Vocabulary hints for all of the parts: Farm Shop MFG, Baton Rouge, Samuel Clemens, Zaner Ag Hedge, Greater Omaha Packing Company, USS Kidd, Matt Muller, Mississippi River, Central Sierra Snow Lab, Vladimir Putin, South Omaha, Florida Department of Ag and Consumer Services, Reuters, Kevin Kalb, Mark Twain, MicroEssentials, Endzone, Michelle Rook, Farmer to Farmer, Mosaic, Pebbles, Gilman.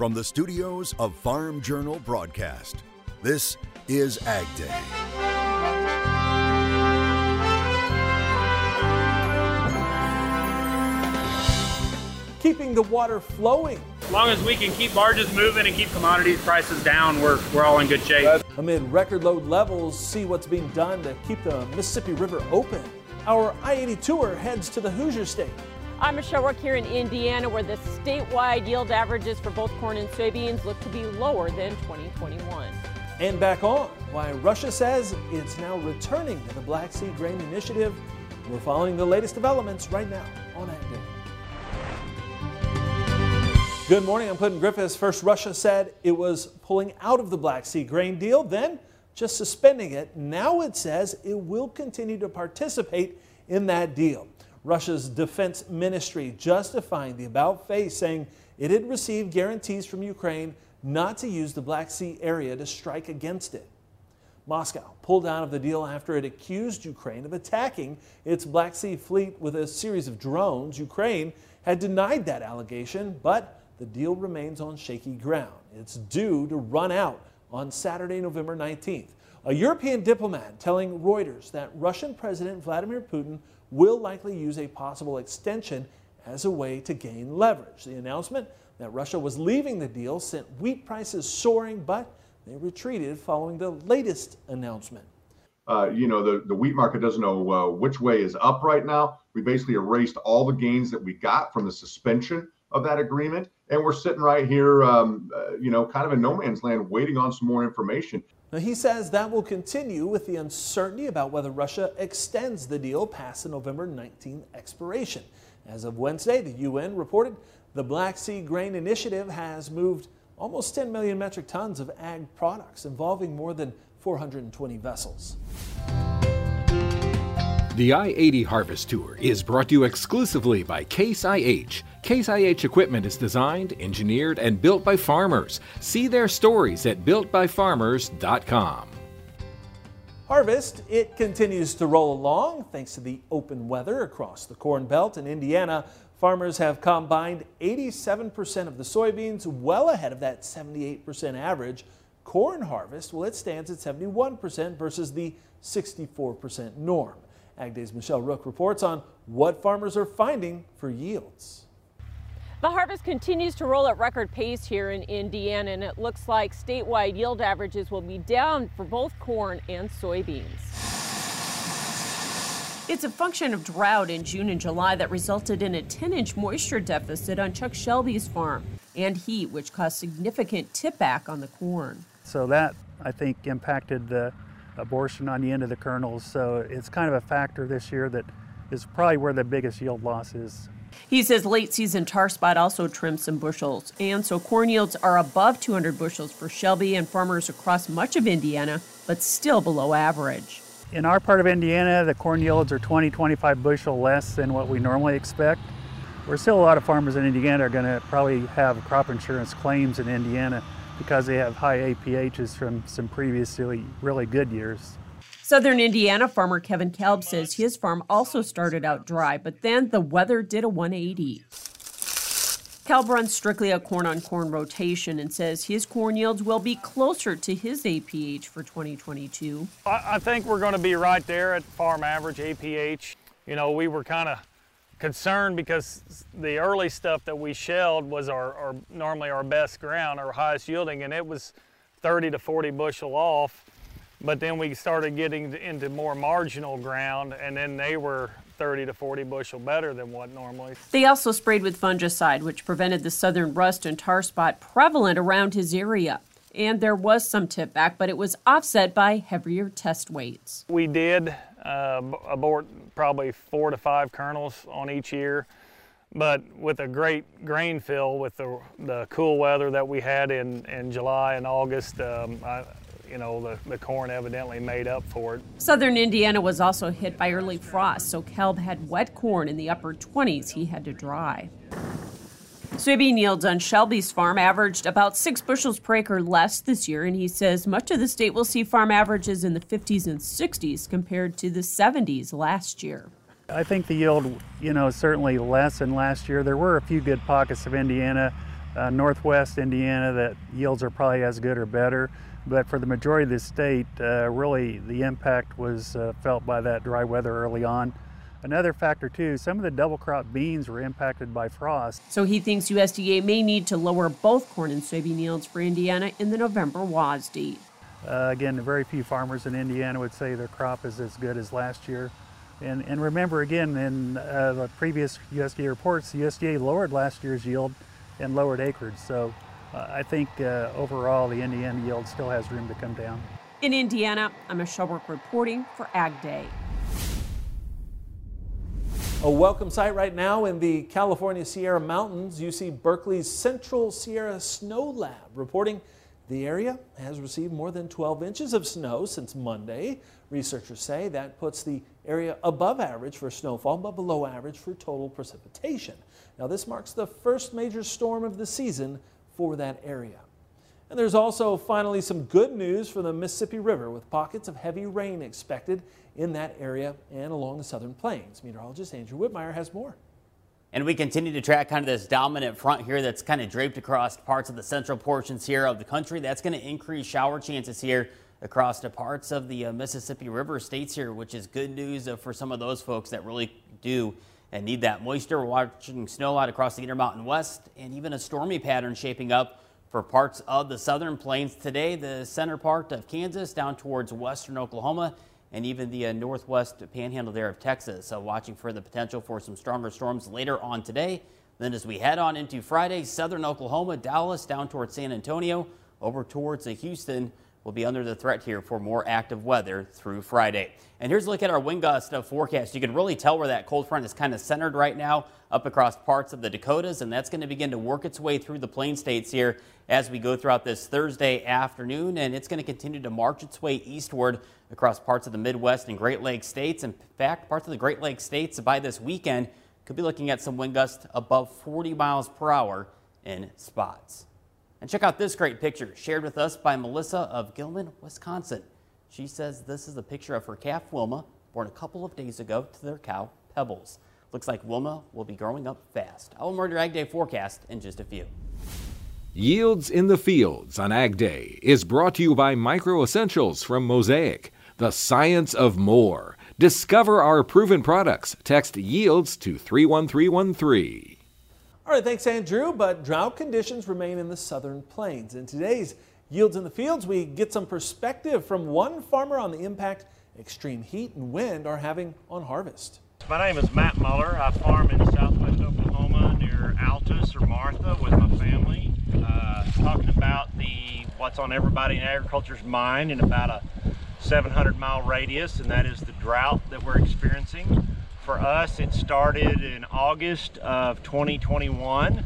From the studios of Farm Journal Broadcast, this is Ag Day. Keeping the water flowing. As long as we can keep barges moving and keep commodities prices down, we're all in good shape. Amid record low levels, see what's being done to keep the Mississippi River open. Our I-80 tour heads to the Hoosier State. I'm Michelle Rook here in Indiana, where the statewide yield averages for both corn and soybeans look to be lower than 2021. And back on, why Russia says it's now returning to the Black Sea Grain Initiative. We're following the latest developments right now on Ag Day. Good morning, I'm Clinton Griffiths. First, Russia said it was pulling out of the Black Sea Grain deal, then just suspending it. Now it says it will continue to participate in that deal. Russia's defense ministry justifying the about-face, saying it had received guarantees from Ukraine not to use the Black Sea area to strike against it. Moscow pulled out of the deal after it accused Ukraine of attacking its Black Sea fleet with a series of drones. Ukraine had denied that allegation, but the deal remains on shaky ground. It's due to run out on Saturday, November 19th. A European diplomat telling Reuters that Russian President Vladimir Putin will likely use a possible extension as a way to gain leverage. The announcement that Russia was leaving the deal sent wheat prices soaring, but they retreated following the latest announcement. The wheat market doesn't know which way is up right now. We basically erased all the gains that we got from the suspension of that agreement. And we're sitting right here, kind of in no man's land, waiting on some more information. Now, he says that will continue with the uncertainty about whether Russia extends the deal past the November 19th expiration. As of Wednesday, the UN reported the Black Sea Grain Initiative has moved almost 10 million metric tons of ag products, involving more than 420 vessels. The I-80 Harvest Tour is brought to you exclusively by Case IH. Case IH equipment is designed, engineered, and built by farmers. See their stories at builtbyfarmers.com. Harvest, it continues to roll along thanks to the open weather across the Corn Belt in Indiana. Farmers have combined 87% of the soybeans, well ahead of that 78% average. Corn harvest, well, it stands at 71% versus the 64% norm. Ag Day's Michelle Rook reports on what farmers are finding for yields. The harvest continues to roll at record pace here in Indiana, and it looks like statewide yield averages will be down for both corn and soybeans. It's a function of drought in June and July that resulted in a 10-inch moisture deficit on Chuck Shelby's farm, and heat, which caused significant tip-back on the corn. So that, I think, impacted the abortion on the end of the kernels, so it's kind of a factor this year that is probably where the biggest yield loss is. He says late season tar spot also trimmed some bushels, and so corn yields are above 200 bushels for Shelby and farmers across much of Indiana, but still below average. In our part of Indiana, the corn yields are 20-25 bushel less than what we normally expect. We're still a lot of farmers in Indiana are going to probably have crop insurance claims in Indiana because they have high APHs from some previously really good years. Southern Indiana farmer Kevin Kalb says his farm also started out dry, but then the weather did a 180. Kalb runs strictly a corn-on-corn rotation and says his corn yields will be closer to his APH for 2022. I think we're going to be right there at farm average APH. You know, we were kind of concerned because the early stuff that we shelled was our normally our best ground, our highest yielding, and it was 30 to 40 bushel off. But then we started getting into more marginal ground, and then they were 30 to 40 bushel better than what normally. They also sprayed with fungicide, which prevented the southern rust and tar spot prevalent around his area. And there was some tip back, but it was offset by heavier test weights. We did abort probably 4 to 5 kernels on each ear, but with a great grain fill with the cool weather that we had in July and August, the corn evidently made up for it. Southern Indiana was also hit by early frost, so Kalb had wet corn in the upper 20s he had to dry. Soybean yields on Shelby's farm averaged about 6 bushels per acre less this year, and he says much of the state will see farm averages in the 50s and 60s compared to the 70s last year. I think the yield, certainly less than last year. There were a few good pockets of Indiana northwest Indiana that yields are probably as good or better. But for the majority of the state, really the impact was felt by that dry weather early on. Another factor too, some of the double crop beans were impacted by frost. So he thinks USDA may need to lower both corn and soybean yields for Indiana in the November WASDE. Again, very few farmers in Indiana would say their crop is as good as last year. And remember again, in the previous USDA reports, the USDA lowered last year's yield and lowered acreage. So I think overall the Indiana yield still has room to come down. In Indiana, I'm Michelle Rook reporting for Ag Day. A welcome sight right now in the California Sierra Mountains, UC Berkeley's Central Sierra Snow Lab reporting the area has received more than 12 inches of snow since Monday. Researchers say that puts the area above average for snowfall, but below average for total precipitation. Now this marks the first major storm of the season for that area. And there's also finally some good news for the Mississippi River, with pockets of heavy rain expected in that area and along the southern plains. Meteorologist Andrew Whitmire has more. And we continue to track kind of this dominant front here that's kind of draped across parts of the central portions here of the country. That's going to increase shower chances here across the parts of the Mississippi River states here, which is good news for some of those folks that really do and need that moisture. We're watching snow out across the Intermountain West, and even a stormy pattern shaping up for parts of the southern plains today, the center part of Kansas down towards western Oklahoma, and even the northwest panhandle there of Texas. So watching for the potential for some stronger storms later on today. Then as we head on into Friday, southern Oklahoma, Dallas down towards San Antonio, over towards Houston will be under the threat here for more active weather through Friday. And here's a look at our wind gust forecast. You can really tell where that cold front is kind of centered right now up across parts of the Dakotas, and that's going to begin to work its way through the plain states here as we go throughout this Thursday afternoon, and it's going to continue to march its way eastward across parts of the Midwest and Great Lakes states. In fact, parts of the Great Lakes states by this weekend could be looking at some wind gusts above 40 miles per hour in spots. And check out this great picture shared with us by Melissa of Gilman, Wisconsin. She says this is a picture of her calf Wilma, born a couple of days ago to their cow Pebbles. Looks like Wilma will be growing up fast. I'll more your Ag Day forecast in just a few. Yields in the Fields on Ag Day is brought to you by MicroEssentials from Mosaic, the science of more. Discover our proven products. Text yields to 31313. All right, thanks, Andrew, but drought conditions remain in the southern plains. In today's Yields in the Fields, we get some perspective from one farmer on the impact extreme heat and wind are having on harvest. My name is Matt Muller. I farm in southwest Oklahoma near Altus or Martha with my family. Talking about what's on everybody in agriculture's mind in about a 700-mile radius, and that is the drought that we're experiencing. For us, it started in August of 2021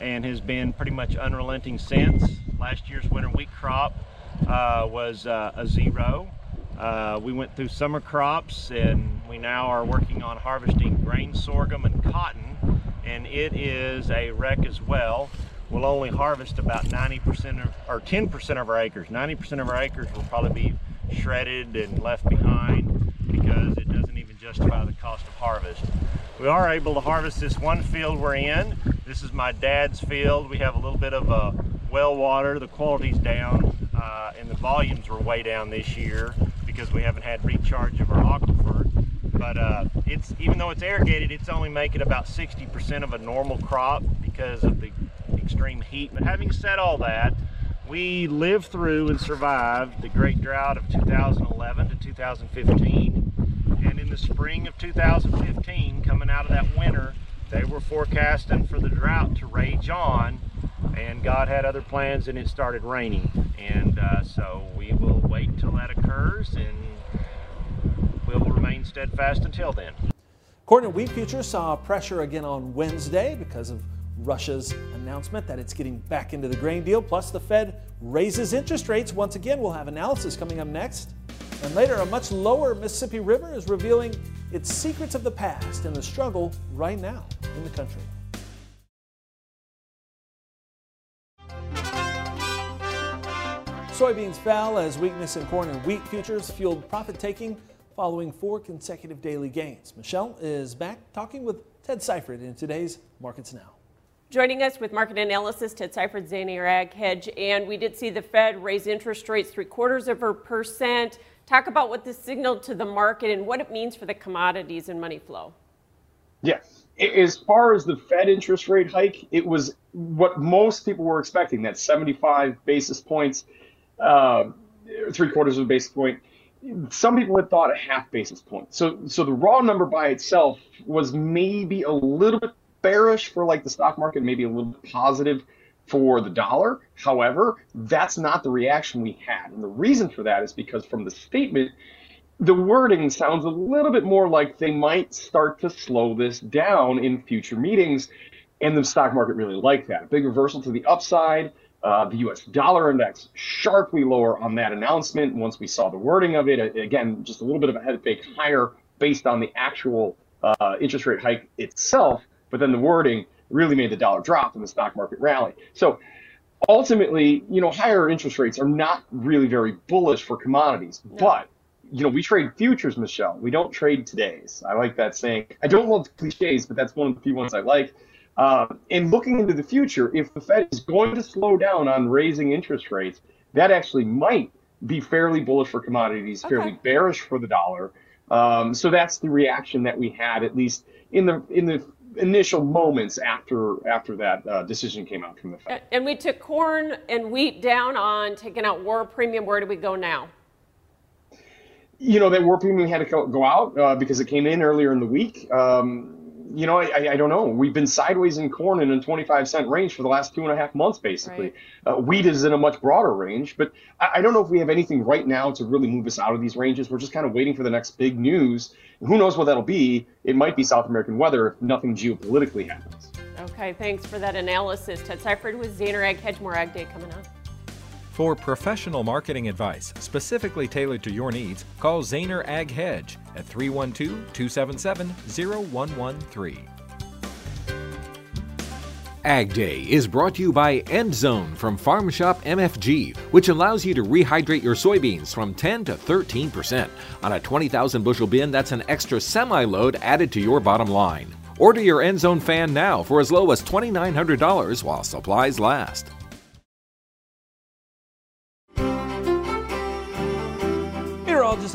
and has been pretty much unrelenting since. Last year's winter wheat crop was a zero. We went through summer crops, and we now are working on harvesting grain, sorghum, and cotton, and it is a wreck as well. We'll only harvest about 10% of our acres. 90% of our acres will probably be shredded and left behind because it doesn't even justify the cost of harvest. We are able to harvest this one field we're in. This is my dad's field. We have a little bit of a well water. The quality's down and the volumes were way down this year because we haven't had recharge of our aquifer. But it's, even though it's irrigated, it's only making about 60% of a normal crop because of the extreme heat. But having said all that, we lived through and survived the great drought of 2011 to 2015. And in the spring of 2015, coming out of that winter, they were forecasting for the drought to rage on, and God had other plans, and it started raining. And so we will wait until that occurs, and we'll remain steadfast until then. Corn and wheat futures saw pressure again on Wednesday because of Russia's announcement that it's getting back into the grain deal, plus the Fed raises interest rates. Once again, we'll have analysis coming up next. And later, a much lower Mississippi River is revealing its secrets of the past and the struggle right now in the country. Soybeans fell as weakness in corn and wheat futures fueled profit-taking following 4 consecutive daily gains. Michelle is back talking with Ted Seifert in today's Markets Now. Joining us with market analysis, Ted Seifert, Zaner Ag Hedge, and we did see the Fed raise interest rates 0.75%. Talk about what this signaled to the market and what it means for the commodities and money flow. Yes, as far as the Fed interest rate hike, it was what most people were expecting, that 75 basis points, 0.75 basis point. Some people had thought 0.5 basis point. So the raw number by itself was maybe a little bit bearish for like the stock market, maybe a little bit positive for the dollar. However, that's not the reaction we had. And the reason for that is because from the statement, the wording sounds a little bit more like they might start to slow this down in future meetings. And the stock market really liked that. A big reversal to the upside. The U.S. dollar index sharply lower on that announcement. Once we saw the wording of it, again, just a little bit of a head fake higher based on the actual interest rate hike itself. But then the wording really made the dollar drop and the stock market rally. So ultimately, you know, higher interest rates are not really very bullish for commodities. No. But, you know, we trade futures, Michelle. We don't trade todays. I like that saying. I don't love cliches, but that's one of the few ones I like. And looking into the future, if the Fed is going to slow down on raising interest rates, that actually might be fairly bullish for commodities, fairly bearish for the dollar. So that's the reaction that we had, at least in the initial moments after that decision came out from the Fed. And we took corn and wheat down on taking out war premium. Where do we go now? You know, that war premium had to go out because it came in earlier in the week. You know, I don't know. We've been sideways in corn in a 25-cent range for the last 2.5 months, basically. Right. Wheat is in a much broader range, but I don't know if we have anything right now to really move us out of these ranges. We're just kind of waiting for the next big news. Who knows what that'll be? It might be South American weather if nothing geopolitically happens. Okay, thanks for that analysis. Ted Seifert with Zaner Ag Hedge. More Ag Day coming up. For professional marketing advice specifically tailored to your needs, call Zaner Ag Hedge at 312-277-0113. Ag Day is brought to you by Endzone from Farm Shop MFG, which allows you to rehydrate your soybeans from 10 to 13%. On a 20,000 bushel bin, that's an extra semi-load added to your bottom line. Order your Endzone fan now for as low as $2,900 while supplies last.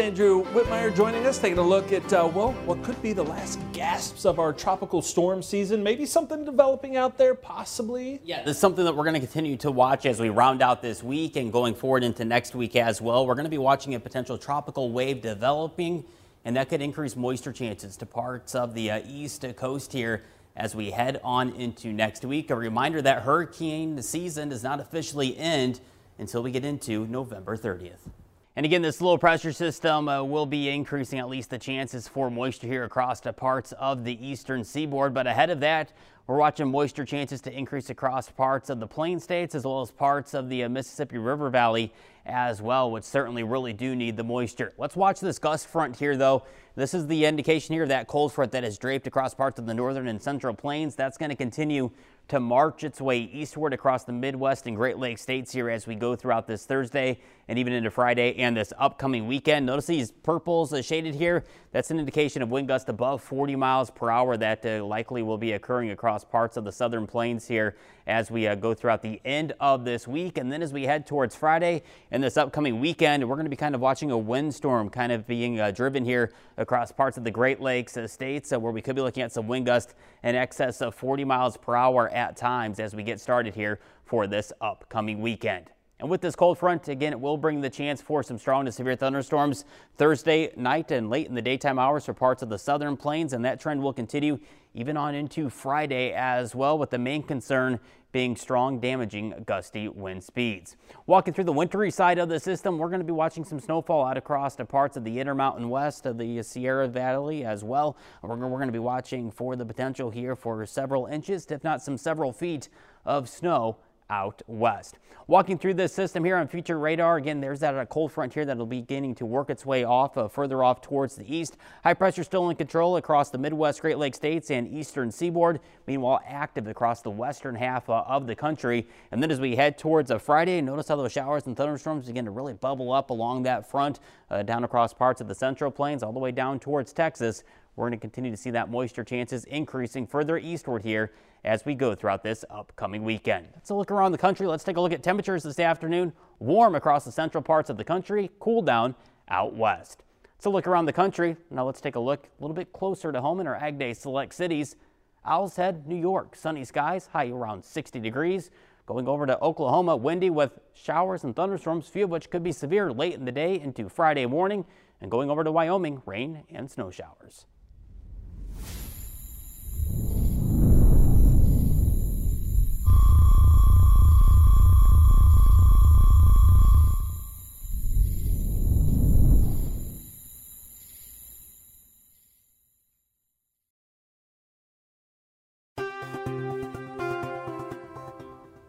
Andrew Whitmire joining us, taking a look at, well, what could be the last gasps of our tropical storm season. Maybe something developing out there, possibly. Yeah, this is something that we're going to continue to watch as we round out this week and going forward into next week as well. We're going to be watching a potential tropical wave developing, and that could increase moisture chances to parts of the east coast here as we head on into next week. A reminder that hurricane season does not officially end until we get into November 30th. And again, this low pressure system will be increasing at least the chances for moisture here across the parts of the eastern seaboard. But ahead of that, we're watching moisture chances to increase across parts of the Plain States as well as parts of the Mississippi River Valley as well, which certainly really do need the moisture. Let's watch this gust front here, though. This is the indication here of that cold front that is draped across parts of the northern and central plains. That's going to continue to march its way eastward across the Midwest and Great Lakes states here as we go throughout this Thursday and even into Friday and this upcoming weekend. Notice these purples shaded here. That's an indication of wind gusts above 40 miles per hour that likely will be occurring across parts of the southern plains here as we go throughout the end of this week. And then as we head towards Friday and this upcoming weekend, we're going to be kind of watching a windstorm kind of being driven here across parts of the Great Lakes states where we could be looking at some wind gusts in excess of 40 miles per hour at times as we get started here for this upcoming weekend. And with this cold front, again, it will bring the chance for some strong to severe thunderstorms Thursday night and late in the daytime hours for parts of the southern plains, and that trend will continue even on into Friday as well, with the main concern being strong, damaging, gusty wind speeds. Walking through the wintry side of the system, we're going to be watching some snowfall out across the parts of the Intermountain West of the Sierra Valley as well. We're going to be watching for the potential here for several inches, if not some several feet of snow out west. Walking through this system here on future radar, again, there's that cold front here that'll be beginning to work its way off further off towards the east. High pressure still in control across the Midwest, Great Lakes states and eastern seaboard. Meanwhile, active across the western half of the country. And then as we head towards a Friday, notice how those showers and thunderstorms begin to really bubble up along that front down across parts of the central plains all the way down towards Texas. We're going to continue to see that moisture chances increasing further eastward here as we go throughout this upcoming weekend. Let's look around the country. Let's take a look at temperatures this afternoon. Warm across the central parts of the country, cool down out west. Let's look around the country. Now let's take a look a little bit closer to home in our Ag Day select cities. Owl's Head, New York, sunny skies, high around 60 degrees. Going over to Oklahoma, windy with showers and thunderstorms, few of which could be severe late in the day into Friday morning. And going over to Wyoming, rain and snow showers.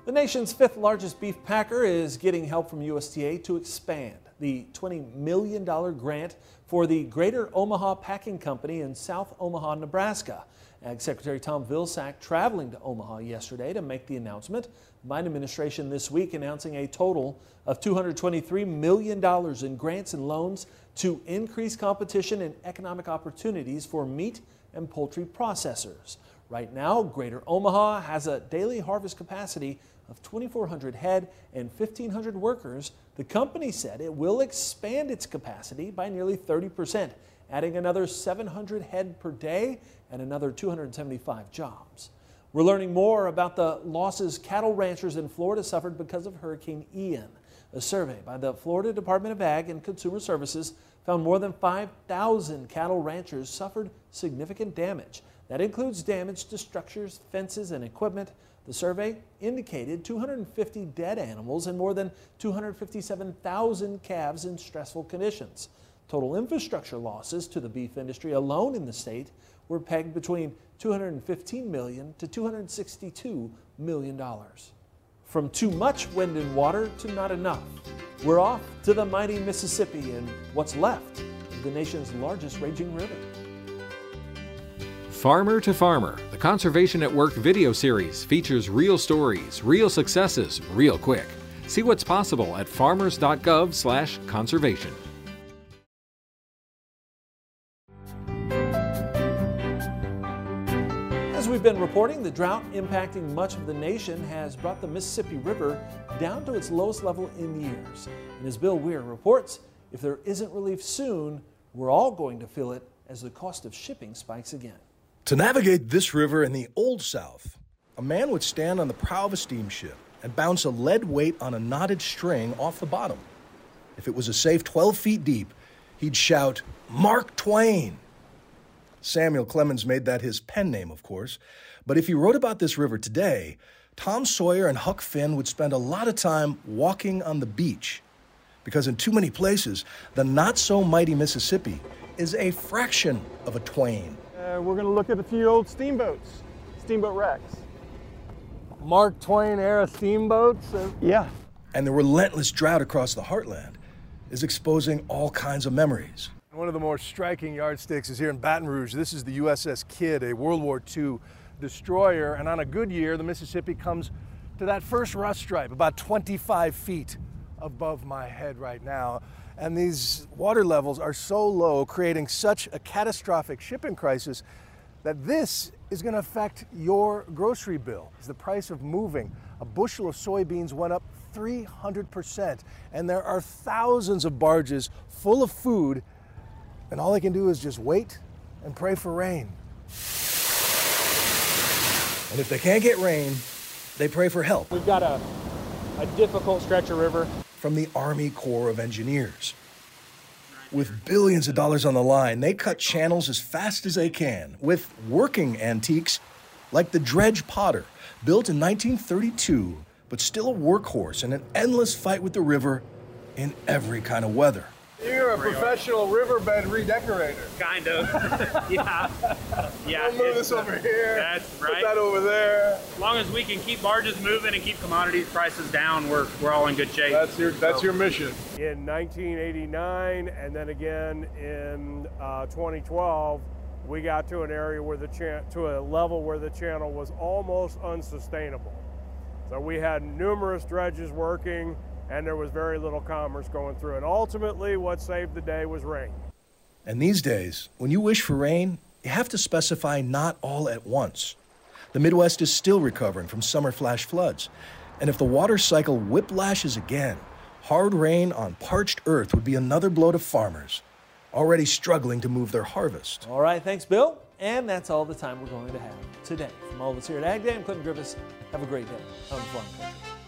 The nation's fifth largest beef packer is getting help from USDA to expand. The $20 million grant for the Greater Omaha Packing Company in South Omaha, Nebraska. Ag Secretary Tom Vilsack traveling to Omaha yesterday to make the announcement. The Biden administration this week announcing a total of $223 million in grants and loans to increase competition and economic opportunities for meat and poultry processors. Right now, Greater Omaha has a daily harvest capacity of 2,400 head and 1,500 workers. The company said it will expand its capacity by nearly 30%, adding another 700 head per day and another 275 jobs. We're learning more about the losses cattle ranchers in Florida suffered because of Hurricane Ian. A survey by the Florida Department of Ag and Consumer Services found more than 5,000 cattle ranchers suffered significant damage. That includes damage to structures, fences, and equipment. The survey indicated 250 dead animals and more than 257,000 calves in stressful conditions. Total infrastructure losses to the beef industry alone in the state were pegged between $215 million to $262 million. From too much wind and water to not enough, we're off to the mighty Mississippi and what's left of the nation's largest raging river. Farmer to Farmer, the Conservation at Work video series features real stories, real successes, real quick. See what's possible at farmers.gov/conservation. As we've been reporting, the drought impacting much of the nation has brought the Mississippi River down to its lowest level in years. And as Bill Weir reports, if there isn't relief soon, we're all going to feel it as the cost of shipping spikes again. To navigate this river in the Old South, a man would stand on the prow of a steamship and bounce a lead weight on a knotted string off the bottom. If it was a safe 12 feet deep, he'd shout, "Mark Twain!" Samuel Clemens made that his pen name, of course, but if he wrote about this river today, Tom Sawyer and Huck Finn would spend a lot of time walking on the beach, because in too many places, the not-so-mighty Mississippi is a fraction of a twain. We're going to look at a few old steamboats, steamboat wrecks. Mark Twain era steamboats? Yeah. And the relentless drought across the heartland is exposing all kinds of memories. One of the more striking yardsticks is here in Baton Rouge. This is the USS Kidd, a World War II destroyer. And on a good year, the Mississippi comes to that first rust stripe, about 25 feet above my head right now. And these water levels are so low, creating such a catastrophic shipping crisis that this is going to affect your grocery bill. It's the price of moving. A bushel of soybeans went up 300%, and there are thousands of barges full of food, and all they can do is just wait and pray for rain. And if they can't get rain, they pray for help. We've got a difficult stretch of river. From the Army Corps of Engineers. With billions of dollars on the line, they cut channels as fast as they can with working antiques like the dredge Potter, built in 1932, but still a workhorse in an endless fight with the river in every kind of weather. You're a professional riverbed redecorator. Kind of, yeah. We'll move this over here, that's right. Put that over there. As long as we can keep barges moving and keep commodities prices down, we're all in good shape. That's your mission. In 1989 and then again in 2012, we got to an area where to a level where the channel was almost unsustainable. So we had numerous dredges working, and there was very little commerce going through. And ultimately, what saved the day was rain. And these days, when you wish for rain, you have to specify not all at once. The Midwest is still recovering from summer flash floods, and if the water cycle whiplashes again, hard rain on parched earth would be another blow to farmers, already struggling to move their harvest. All right, thanks, Bill. And that's all the time we're going to have today. From all of us here at Ag Day, I'm Clinton Griffiths. Have a great day on Farm Country.